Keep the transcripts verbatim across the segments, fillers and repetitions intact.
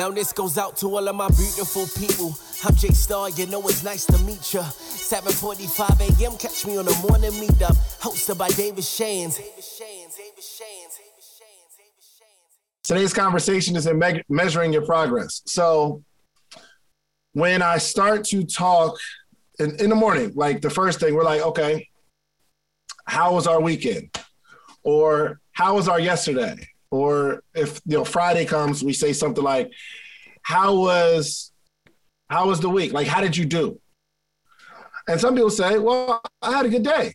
Now this goes out to all of my beautiful people. I'm J Star, you know it's nice to meet ya. seven forty-five a.m., catch me on The Morning Meetup, hosted by David Shands. Today's conversation is in me- measuring your progress. So when I start to talk in, in the morning, like the first thing, we're like, okay, how was our weekend? Or how was our yesterday? Or if, you know, Friday comes, we say something like, how was, how was the week? Like, how did you do? And some people say, well, I had a good day.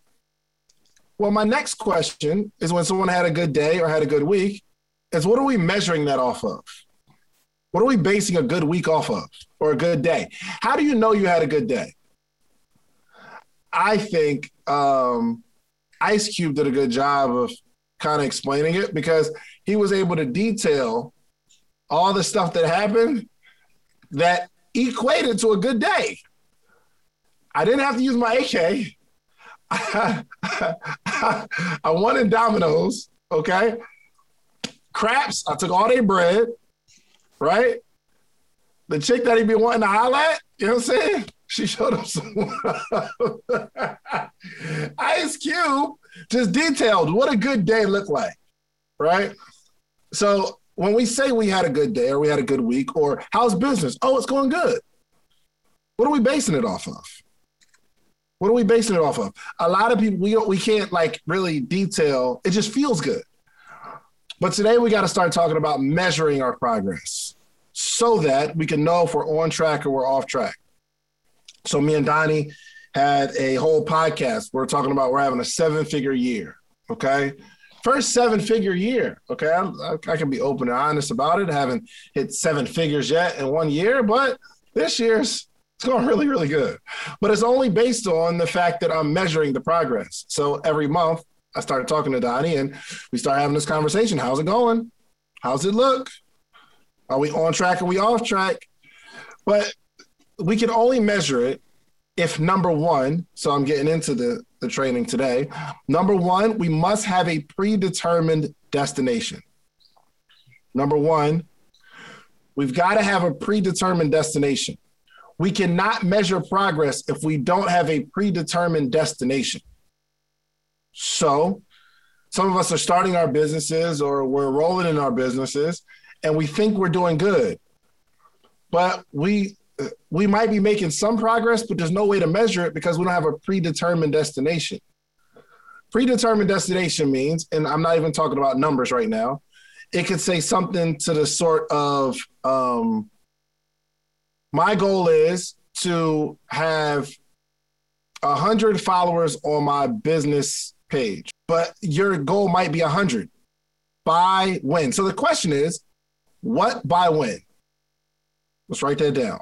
Well, my next question is, when someone had a good day or had a good week, is what are we measuring that off of? What are we basing a good week off of, or a good day? How do you know you had a good day? I think um, Ice Cube did a good job of kind of explaining it, because he was able to detail all the stuff that happened that equated to a good day. I didn't have to use my A K. I wanted Domino's, okay? Craps, I took all their bread, right? The chick that he be wanting to holler at, you know what I'm saying? She showed up some Ice Cube just detailed what a good day looked like, right? So when we say we had a good day or we had a good week, or how's business? Oh, it's going good. What are we basing it off of? What are we basing it off of? A lot of people, we we can't like really detail. It just feels good. But today we got to start talking about measuring our progress so that we can know if we're on track or we're off track. So me and Donnie had a whole podcast. We're talking about we're having a seven-figure year, okay? First seven-figure year, okay? I, I can be open and honest about it. I haven't hit seven figures yet in one year, but this year's it's going really, really good. But it's only based on the fact that I'm measuring the progress. So every month I started talking to Donnie and we start having this conversation. How's it going? How's it look? Are we on track? Are we off track? But we can only measure it if, number one, so I'm getting into the, the training today. Number one, we must have a predetermined destination. Number one, we've got to have a predetermined destination. We cannot measure progress if we don't have a predetermined destination. So some of us are starting our businesses or we're rolling in our businesses and we think we're doing good, but we we might be making some progress, but there's no way to measure it because we don't have a predetermined destination. Predetermined destination means, and I'm not even talking about numbers right now, it could say something to the sort of, um, my goal is to have one hundred followers on my business page, but your goal might be one hundred. By when? So the question is, what by when? Let's write that down.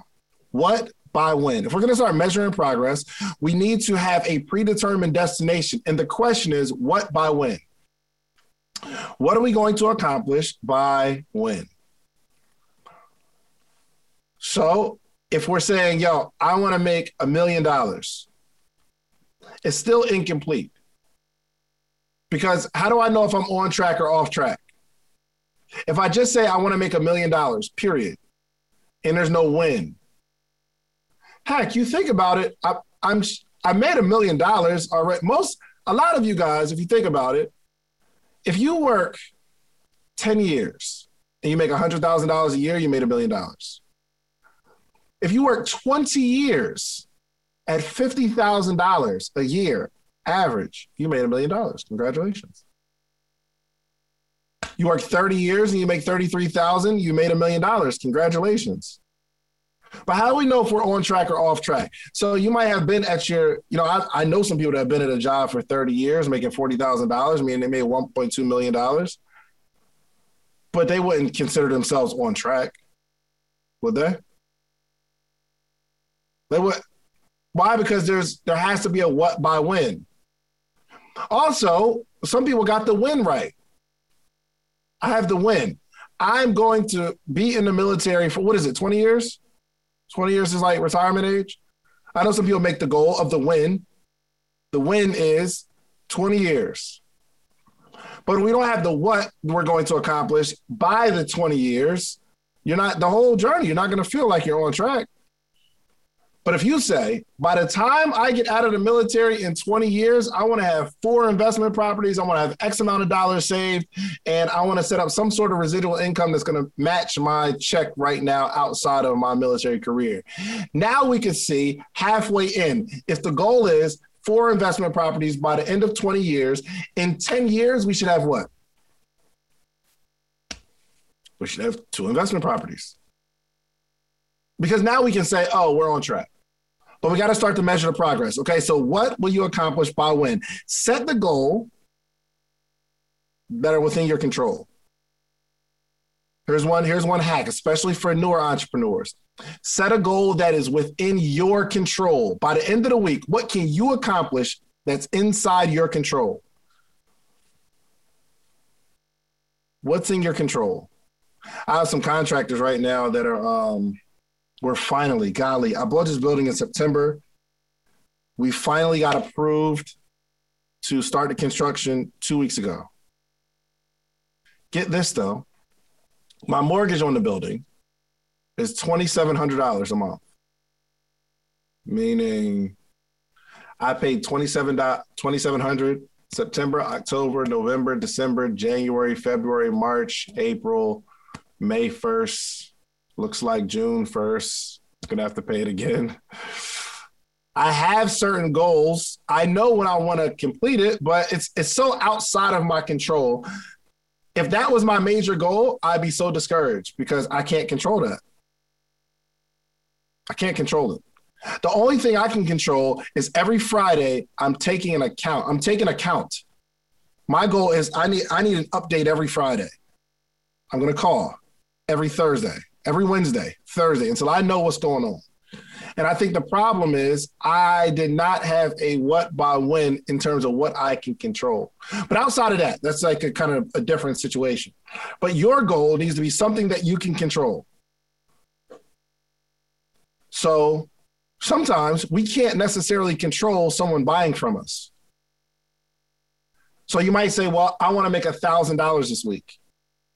What by when? If we're going to start measuring progress, we need to have a predetermined destination. And the question is, what by when? What are we going to accomplish by when? So if we're saying, yo, I want to make a million dollars, it's still incomplete. Because how do I know if I'm on track or off track? If I just say I want to make a million dollars, period, and there's no when. Heck, you think about it, I, I'm I made a million dollars already. Most, a lot of you guys, if you think about it, if you work ten years and you make one hundred thousand dollars a year, you made a million dollars. If you work twenty years at fifty thousand dollars a year average, you made a million dollars. Congratulations. You work thirty years and you make thirty-three thousand dollars, you made a million dollars. Congratulations. But how do we know if we're on track or off track? So you might have been at your, you know, I, I know some people that have been at a job for thirty years, making forty thousand dollars, meaning they made one point two million dollars, but they wouldn't consider themselves on track, would they? They would. Why? Because there's there has to be a what by when. Also, some people got the when right. I have the when. I'm going to be in the military for, what is it, twenty years? twenty years is like retirement age. I know some people make the goal of the win. The win is twenty years. But we don't have the what we're going to accomplish by the twenty years. You're not, the whole journey, you're not going to feel like you're on track. But if you say, by the time I get out of the military in twenty years, I want to have four investment properties, I want to have X amount of dollars saved, and I want to set up some sort of residual income that's going to match my check right now outside of my military career. Now we can see halfway in. If the goal is four investment properties by the end of twenty years, in ten years, we should have what? We should have two investment properties. Because now we can say, oh, we're on track. But we got to start to measure the progress. Okay, so what will you accomplish by when? Set the goal that are within your control. Here's one, here's one hack, especially for newer entrepreneurs. Set a goal that is within your control. By the end of the week, what can you accomplish that's inside your control? What's in your control? I have some contractors right now that are... Um, We're finally, golly, I bought this building in September. We finally got approved to start the construction two weeks ago. Get this though, my mortgage on the building is twenty-seven hundred dollars a month. Meaning I paid twenty-seven hundred dollars September, October, November, December, January, February, March, April, May first. Looks like June first, gonna have to pay it again. I have certain goals. I know when I want to complete it, but it's it's so outside of my control. If that was my major goal, I'd be so discouraged because I can't control that. I can't control it. The only thing I can control is every Friday I'm taking an account. I'm taking account. My goal is I need I need an update every Friday. I'm gonna call every Thursday. Every Wednesday, Thursday, until I know what's going on. And I think the problem is I did not have a what by when in terms of what I can control. But outside of that, that's like a kind of a different situation. But your goal needs to be something that you can control. So sometimes we can't necessarily control someone buying from us. So you might say, well, I want to make one thousand dollars this week.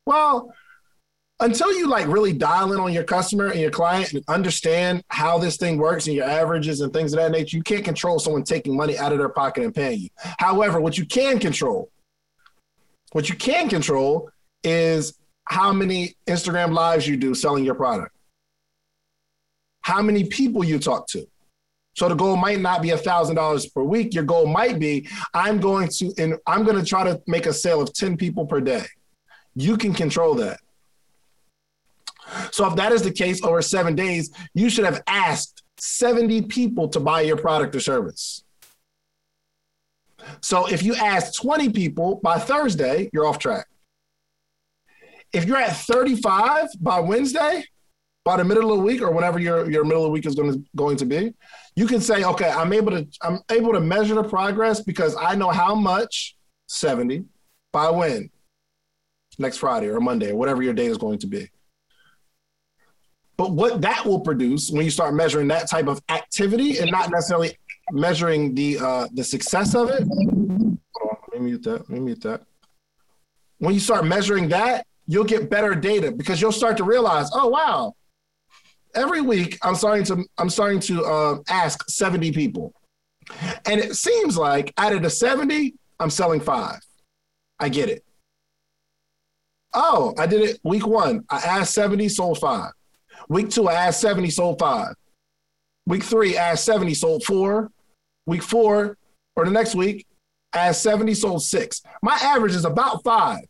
Well, until you like really dial in on your customer and your client and understand how this thing works and your averages and things of that nature, you can't control someone taking money out of their pocket and paying you. However, what you can control, what you can control is how many Instagram lives you do selling your product, how many people you talk to. So the goal might not be one thousand dollars per week. Your goal might be, I'm going to, and I'm going to try to make a sale of ten people per day. You can control that. So if that is the case over seven days, you should have asked seventy people to buy your product or service. So if you ask twenty people by Thursday, you're off track. If you're at thirty-five by Wednesday, by the middle of the week or whenever your, your middle of the week is going to, going to be, you can say, okay, I'm able to, I'm able to measure the progress because I know how much, seventy, by when? Next Friday or Monday or whatever your day is going to be. But what that will produce when you start measuring that type of activity and not necessarily measuring the uh, the success of it. Hold on, let me mute that, let me mute that. When you start measuring that, you'll get better data because you'll start to realize, oh, wow, every week I'm starting to, I'm starting to uh, ask seventy people. And it seems like out of the seventy, I'm selling five. I get it. Oh, I did it week one. I asked seventy, sold five. Week two, I asked seventy, sold five. Week three, I asked seventy, sold four. Week four, or the next week, I asked seventy, sold six. My average is about five.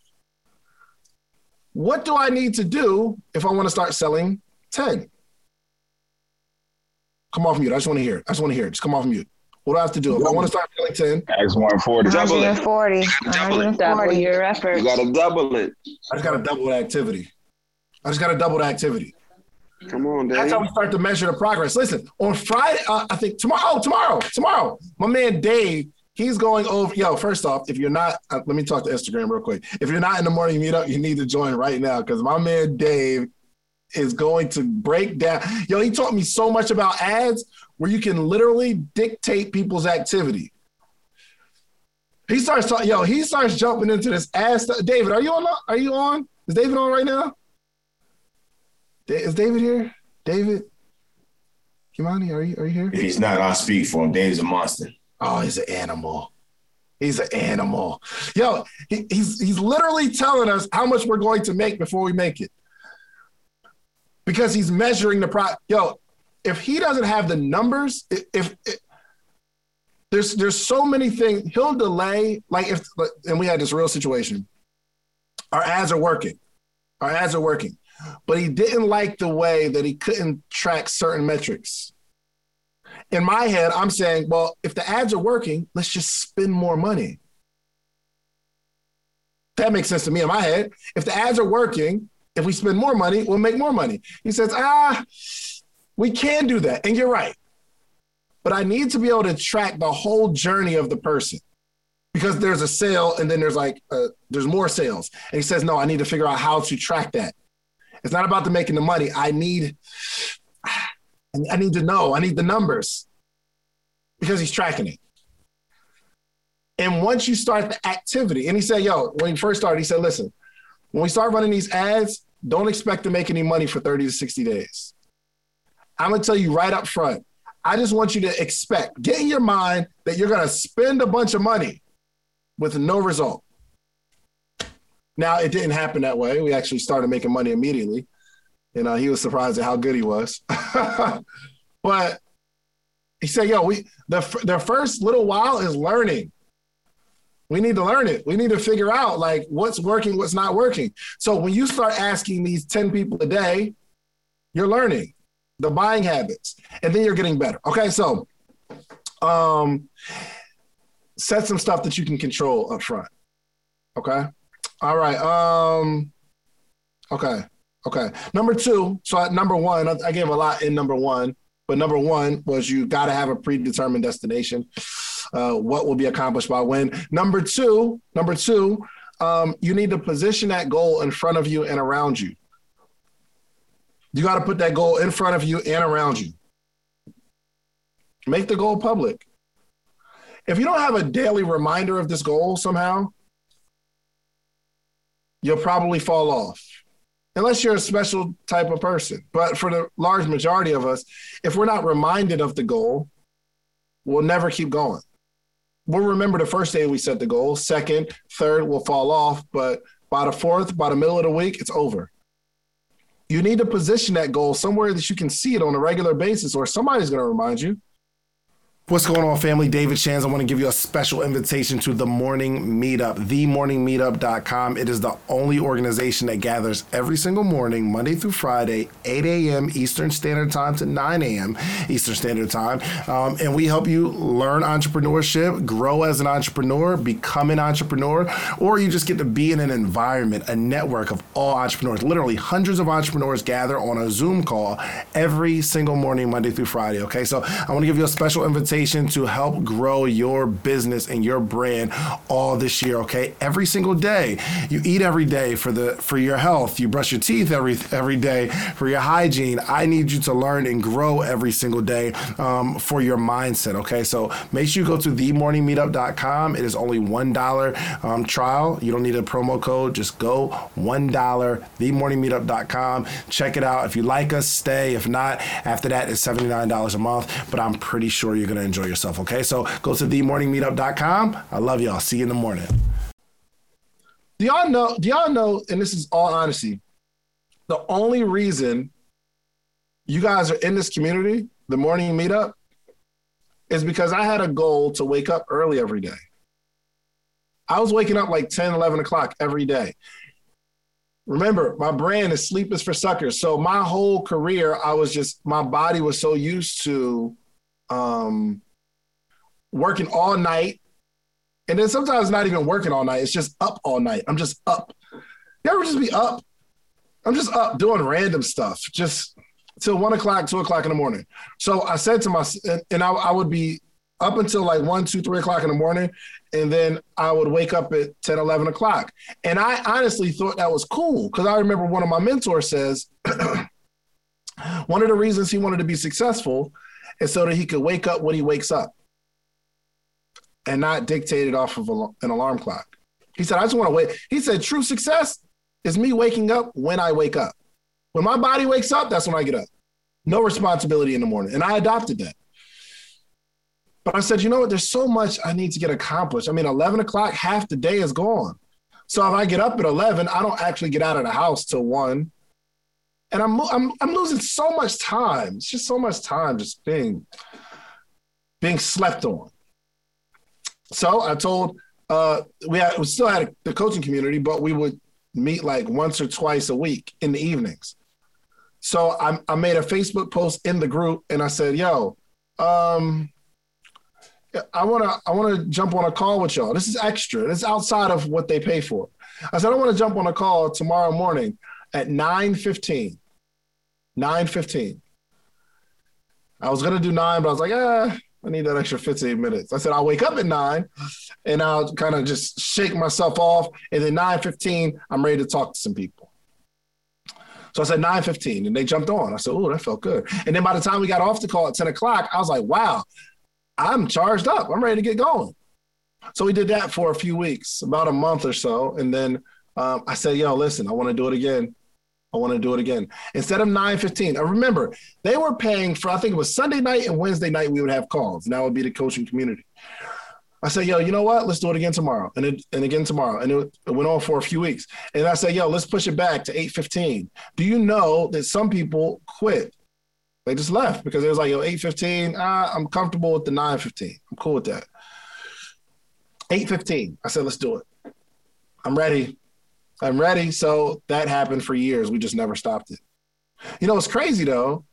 What do I need to do if I want to start selling ten? Come off mute. I just want to hear it. I just want to hear it. Just come off mute. What do I have to do? If I want to start selling ten. Ask one forty. Double it. one forty. Double it. Double your effort. You got to double it. I just got to double the activity. I just got to double the activity. Come on, Dave. That's how we start to measure the progress. Listen, on Friday, uh, I think tomorrow, oh, tomorrow, tomorrow, my man Dave, he's going over. Yo, first off, if you're not, uh, let me talk to Instagram real quick. If you're not in the morning meetup, you need to join right now because my man Dave is going to break down. Yo, he taught me so much about ads where you can literally dictate people's activity. He starts talking, yo, he starts jumping into this ad stuff. David, are you on? Are you on? Is David on right now? Is David here? David Kimani, are you are you here? If he's not, I'll speak for him. David's a monster. Oh, he's an animal. He's an animal. Yo, he, he's he's literally telling us how much we're going to make before we make it. Because he's measuring the pro. Yo, if he doesn't have the numbers, if, if, if there's there's so many things, he'll delay. Like if, and we had this real situation. Our ads are working. Our ads are working. But he didn't like the way that he couldn't track certain metrics. In my head, I'm saying, well, if the ads are working, let's just spend more money. That makes sense to me in my head. If the ads are working, if we spend more money, we'll make more money. He says, ah, we can do that. And you're right. But I need to be able to track the whole journey of the person. Because there's a sale and then there's like, uh, there's more sales. And he says, no, I need to figure out how to track that. It's not about the making the money. I need... I need to know. I need the numbers because he's tracking it. And once you start the activity, and he said, yo, when he first started, he said, listen, when we start running these ads, don't expect to make any money for thirty to sixty days. I'm going to tell you right up front. I just want you to expect, get in your mind that you're going to spend a bunch of money with no result. Now, it didn't happen that way. We actually started making money immediately. You know, he was surprised at how good he was. But he said, yo, we the, the first little while is learning. We need to learn it. We need to figure out, like, what's working, what's not working. So when you start asking these ten people a day, you're learning the buying habits, and then you're getting better. Okay, so um, set some stuff that you can control up front. Okay? All right. Um, okay. Okay. Number two. So at number one, I gave a lot in number one, but number one was you got to have a predetermined destination. Uh, what will be accomplished by when? Number two, number two, um, you need to position that goal in front of you and around you. You got to put that goal in front of you and around you. Make the goal public. If you don't have a daily reminder of this goal somehow, you'll probably fall off. Unless you're a special type of person. But for the large majority of us, if we're not reminded of the goal, we'll never keep going. We'll remember the first day we set the goal. Second, third, we'll fall off. But by the fourth, by the middle of the week, it's over. You need to position that goal somewhere that you can see it on a regular basis or somebody's going to remind you. What's going on, family? David Shands. I want to give you a special invitation to The Morning Meetup, the morning meetup dot com. It is the only organization that gathers every single morning, Monday through Friday, eight a.m. Eastern Standard Time to nine a.m. Eastern Standard Time. Um, and we help you learn entrepreneurship, grow as an entrepreneur, become an entrepreneur, or you just get to be in an environment, a network of all entrepreneurs. Literally hundreds of entrepreneurs gather on a Zoom call every single morning, Monday through Friday. Okay, so I want to give you a special invitation to help grow your business and your brand all this year, okay? Every single day. You eat every day for the for your health. You brush your teeth every every day for your hygiene. I need you to learn and grow every single day um, for your mindset, okay? So make sure you go to the morning meetup dot com. It is only one dollar um, trial. You don't need a promo code. Just go one dollar, the morning meetup dot com. Check it out. If you like us, stay. If not, after that, it's seventy-nine dollars a month, but I'm pretty sure you're going to enjoy yourself. Okay, so go to the morning meetup dot com. I love y'all. See you in the morning. Do y'all know, do y'all know, and this is all honesty, the only reason you guys are in this community, The Morning Meetup, is because I had a goal to wake up early every day. I was waking up like ten, eleven o'clock every day. Remember, my brand is Sleep is for Suckers. So my whole career, I was just, my body was so used to Um, working all night, and then sometimes not even working all night. It's just up all night. I'm just up. You ever just be up? I'm just up doing random stuff, just till one o'clock, two o'clock in the morning. So I said to myself, and I, I would be up until like one, two, three o'clock in the morning, and then I would wake up at ten, eleven o'clock. And I honestly thought that was cool because I remember one of my mentors says one of the reasons he wanted to be successful and so that he could wake up when he wakes up and not dictate it off of a, an alarm clock. He said, I just want to wait. He said, true success is me waking up when I wake up, When my body wakes up, that's when I get up. No responsibility in the morning. And I adopted that. But I said, you know what? There's so much I need to get accomplished. I mean, eleven o'clock, half the day is gone. So if I get up at eleven, I don't actually get out of the house till one. And I'm I'm I'm losing so much time. It's just so much time just being, being slept on. So I told, uh, we, had, we still had the coaching community, but we would meet like once or twice a week in the evenings. So I, I made a Facebook post in the group and I said, yo, um, I want to I want to jump on a call with y'all. This is extra. This is outside of what they pay for. I said, I want to jump on a call tomorrow morning at nine fifteen. nine fifteen. I was going to do nine, but I was like, ah, I need that extra fifteen minutes. I said, I'll wake up at nine and I'll kind of just shake myself off. And then nine fifteen, I'm ready to talk to some people. So I said nine fifteen and they jumped on. I said, oh, that felt good. And then by the time we got off the call at ten o'clock, I was like, wow, I'm charged up. I'm ready to get going. So we did that for a few weeks, about a month or so. And then um, I said, yo, listen, I want to do it again. I want to do it again. Instead of nine fifteen, I remember they were paying for, I think it was Sunday night and Wednesday night, we would have calls. And that would be the coaching community. I said, yo, you know what? Let's do it again tomorrow. And it, and again tomorrow. And it, it went on for a few weeks. And I said, yo, let's push it back to eight fifteen. Do you know that some people quit? They just left because it was like, yo, eight fifteen, ah, I'm comfortable with the nine fifteen. I'm cool with that. eight fifteen, I said, let's do it. I'm ready. I'm ready. So that happened for years. We just never stopped it. You know, what's crazy, though,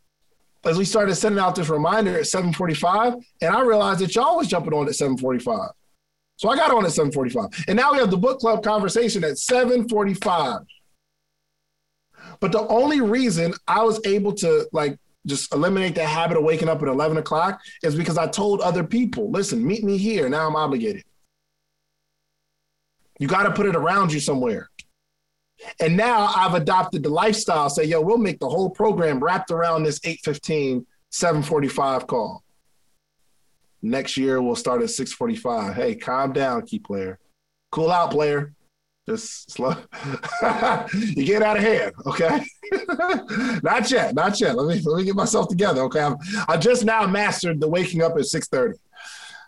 as we started sending out this reminder at seven forty-five, and I realized that y'all was jumping on at seven forty-five. So I got on at seven forty-five. And now we have the book club conversation at seven forty-five. But the only reason I was able to, like, just eliminate that habit of waking up at eleven o'clock is because I told other people, listen, meet me here. Now I'm obligated. You got to put it around you somewhere. And now I've adopted the lifestyle. Say, yo, we'll make the whole program wrapped around this eight fifteen, seven forty-five call. Next year, we'll start at six forty-five. Hey, calm down, key player. Cool out, player. Just slow. You get out of hand, okay? Not yet, not yet. Let me let me get myself together, okay? I'm, I just now mastered the waking up at six thirty.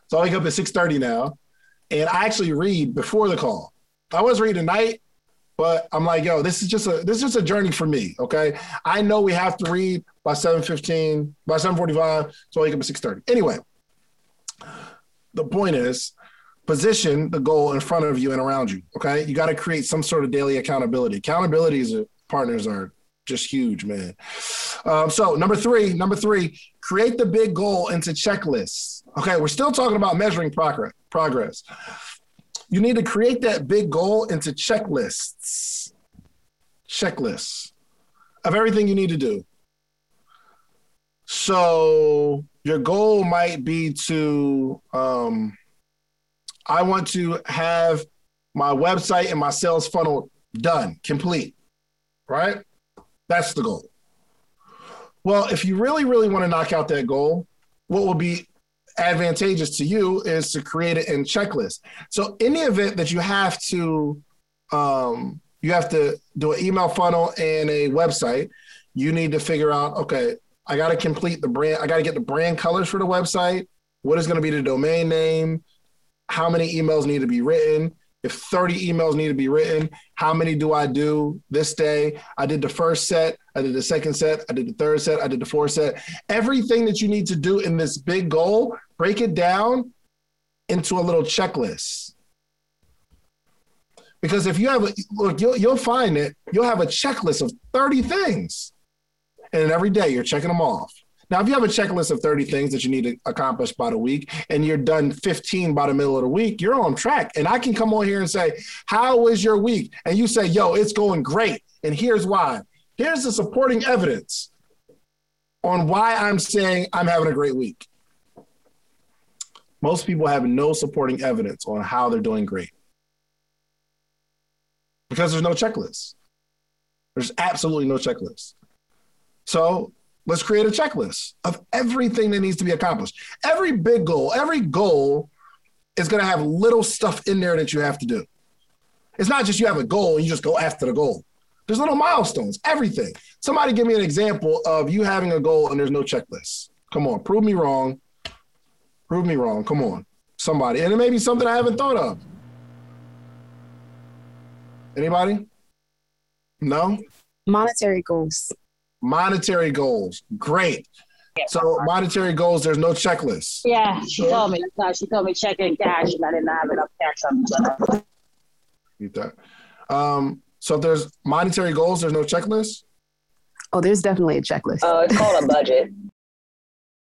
So I wake up at six thirty now, and I actually read before the call. I was reading at night, but I'm like, yo, this is just a this is just a journey for me, okay? I know we have to read by seven fifteen, by seven forty-five, so I wake up at six thirty. Anyway, the point is, position the goal in front of you and around you, okay? You got to create some sort of daily accountability. Accountability is, partners are just huge, man. Um, so number three, number three, create the big goal into checklists. Okay, we're still talking about measuring progress. Progress. You need to create that big goal into checklists. Checklists of everything you need to do. So your goal might be to... Um, I want to have my website and my sales funnel done, complete, right? That's the goal. Well, if you really, really want to knock out that goal, what will be advantageous to you is to create it in checklists. So in the event that you have to, um, you have to do an email funnel and a website, you need to figure out, okay, I got to complete the brand. I got to get the brand colors for the website. What is going to be the domain name? How many emails need to be written? If thirty emails need to be written, how many do I do this day? I did the first set. I did the second set. I did the third set. I did the fourth set. Everything that you need to do in this big goal, break it down into a little checklist. Because if you have a, look, you'll, you'll find it. You'll have a checklist of thirty things. And every day you're checking them off. Now, if you have a checklist of thirty things that you need to accomplish by the week and you're done fifteen by the middle of the week, you're on track. And I can come on here and say, how was your week? And you say, yo, it's going great. And here's why. Here's the supporting evidence on why I'm saying I'm having a great week. Most people have no supporting evidence on how they're doing great because there's no checklist. There's absolutely no checklist. So let's create a checklist of everything that needs to be accomplished. Every big goal, every goal is going to have little stuff in there that you have to do. It's not just you have a goal and you just go after the goal. There's little milestones, everything. Somebody give me an example of you having a goal and there's no checklist. Come on, prove me wrong. Prove me wrong. Come on, somebody. And it may be something I haven't thought of. Anybody? No? Monetary goals. Monetary goals. Great. Yeah, so monetary goals, there's no checklist. Yeah, she sure. told me. No, she told me check in cash and I didn't have enough cash. Eat that. Um, so if there's monetary goals, there's no checklist? Oh, there's definitely a checklist. Oh, uh, it's called a budget.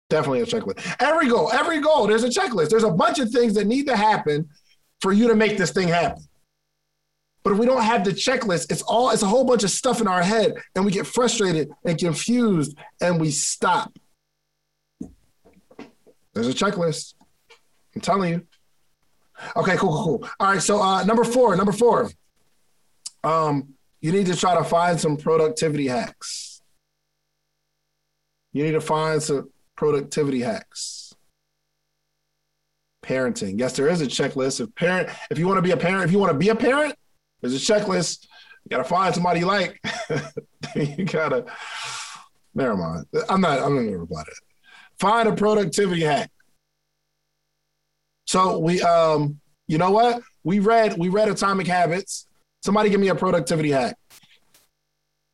Definitely a checklist. Every goal, every goal, there's a checklist. There's a bunch of things that need to happen for you to make this thing happen. But if we don't have the checklist, it's all, it's a whole bunch of stuff in our head and we get frustrated and confused and we stop. There's a checklist. I'm telling you. Okay, cool, cool, cool. All right, so uh, number four, number four. Um, you need to try to find some productivity hacks. You need to find some productivity hacks. Parenting. Yes, there is a checklist. If parent, if you want to be a parent, if you want to be a parent, there's a checklist. You gotta find somebody you like. You gotta. Never mind. I'm not. I'm not gonna reply to that. Find a productivity hack. So we, um, you know what? We read. We read Atomic Habits. Somebody give me a productivity hack.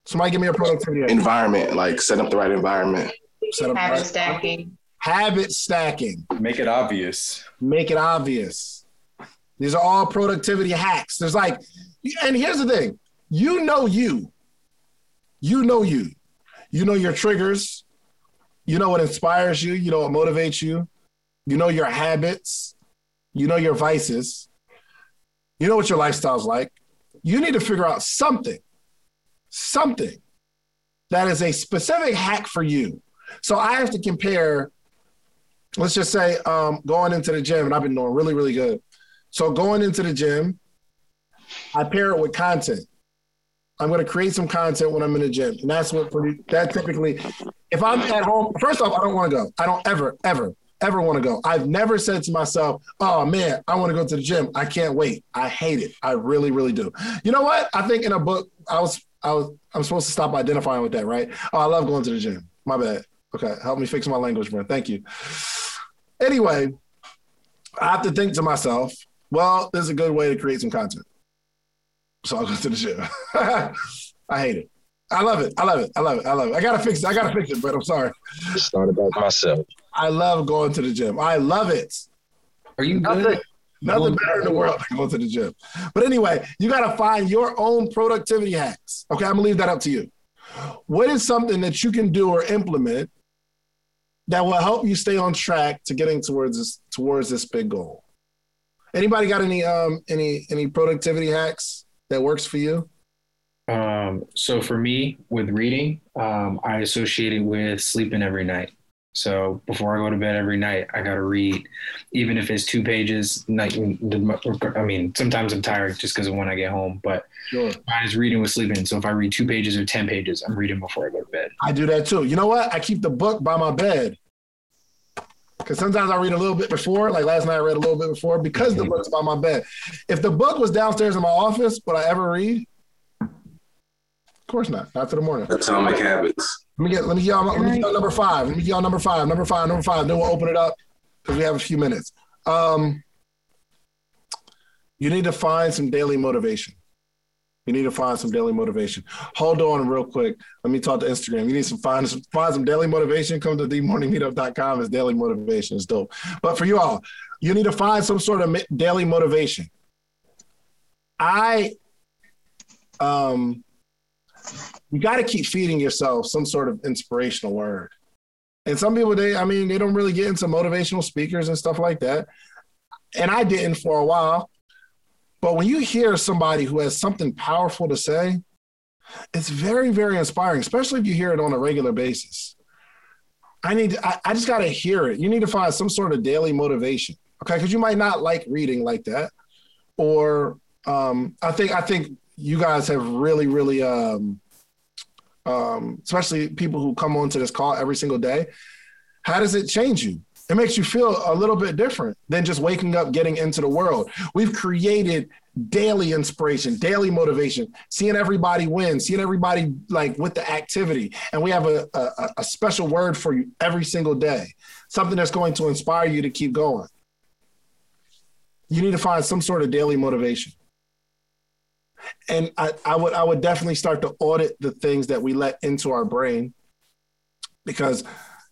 Somebody give me a productivity hack. Environment, like set up the right environment. Set up habit stacking. Habit stacking. Make it obvious. Make it obvious. These are all productivity hacks. There's like, and here's the thing. You know you. You know you. You know your triggers. You know what inspires you. You know what motivates you. You know your habits. You know your vices. You know what your lifestyle's like. You need to figure out something, something that is a specific hack for you. So I have to compare, let's just say um, going into the gym, and I've been doing really, really good. So going into the gym, I pair it with content. I'm going to create some content when I'm in the gym. And that's what, that typically, if I'm at home, first off, I don't want to go. I don't ever, ever, ever want to go. I've never said to myself, oh man, I want to go to the gym. I can't wait. I hate it. I really, really do. You know what? I think in a book, I was, I was, I'm supposed to stop identifying with that, right? Oh, I love going to the gym. My bad. Okay. Help me fix my language, man. Thank you. Anyway, I have to think to myself, well, there's a good way to create some content. So I'll go to the gym. I hate it. I love it. I love it. I love it. I love it. I got to fix it. I got to fix it, but I'm sorry. It's not about myself. I love going to the gym. I love it. Are you nothing, good? Nothing better in the world than going to the gym. But anyway, you got to find your own productivity hacks. Okay, I'm going to leave that up to you. What is something that you can do or implement that will help you stay on track to getting towards this, towards this big goal? Anybody got any um any any productivity hacks that works for you? Um, so for me, with reading, um, I associate it with sleeping every night. So before I go to bed every night, I got to read, even if it's two pages. Like, I mean, sometimes I'm tired just because of when I get home, but sure. Mine is reading with sleeping. So if I read two pages or ten pages, I'm reading before I go to bed. I do that too. You know what? I keep the book by my bed because sometimes I read a little bit before. Like last night I read a little bit before because the book's by my bed. If the book was downstairs in my office, would I ever read? Of course not. Not till the morning. Atomic Habits. Let me get let me get y'all let me get y'all number five. Let me get y'all number five. Number five. Number five. Then we'll open it up because we have a few minutes. Um, you need to find some daily motivation. You need to find some daily motivation. Hold on real quick. Let me talk to Instagram. You need some find some find some daily motivation. Come to the morning meetup dot com. It's daily motivation. It's dope. But for you all, you need to find some sort of daily motivation. I um. You got to keep feeding yourself some sort of inspirational word. And some people, they, I mean, they don't really get into motivational speakers and stuff like that. And I didn't for a while. But when you hear somebody who has something powerful to say, it's very, very inspiring, especially if you hear it on a regular basis. I need, to, I, I just got to hear it. You need to find some sort of daily motivation. Okay. Cause you might not like reading like that. Or um, I think, I think, you guys have really, really, um, um, especially people who come onto this call every single day. How does it change you? It makes you feel a little bit different than just waking up, getting into the world. We've created daily inspiration, daily motivation, seeing everybody win, seeing everybody like with the activity. And we have a, a, a special word for you every single day, something that's going to inspire you to keep going. You need to find some sort of daily motivation. And I, I would I would definitely start to audit the things that we let into our brain, because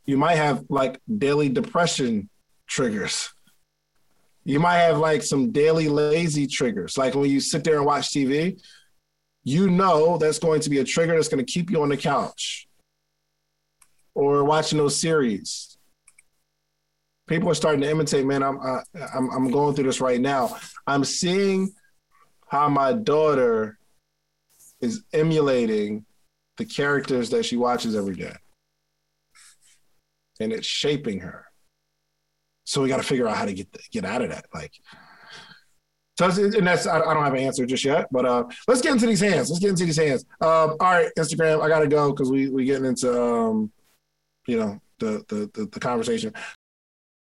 you might have like daily depression triggers. You might have like some daily lazy triggers. Like when you sit there and watch T V, you know that's going to be a trigger that's going to keep you on the couch or watching those series. People are starting to imitate, man, I'm I, I'm I'm going through this right now. I'm seeing how my daughter is emulating the characters that she watches every day. And it's shaping her. So we got to figure out how to get the, get out of that. Like, so that's, and that's, I, I don't have an answer just yet, but uh, let's get into these hands. Let's get into these hands. Um, all right, Instagram, I got to go because we we getting into, um, you know, the, the the the conversation.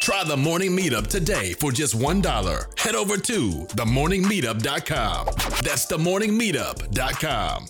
Try the Morning Meetup today for just one dollar. Head over to the morning meetup dot com. That's the morning meetup dot com.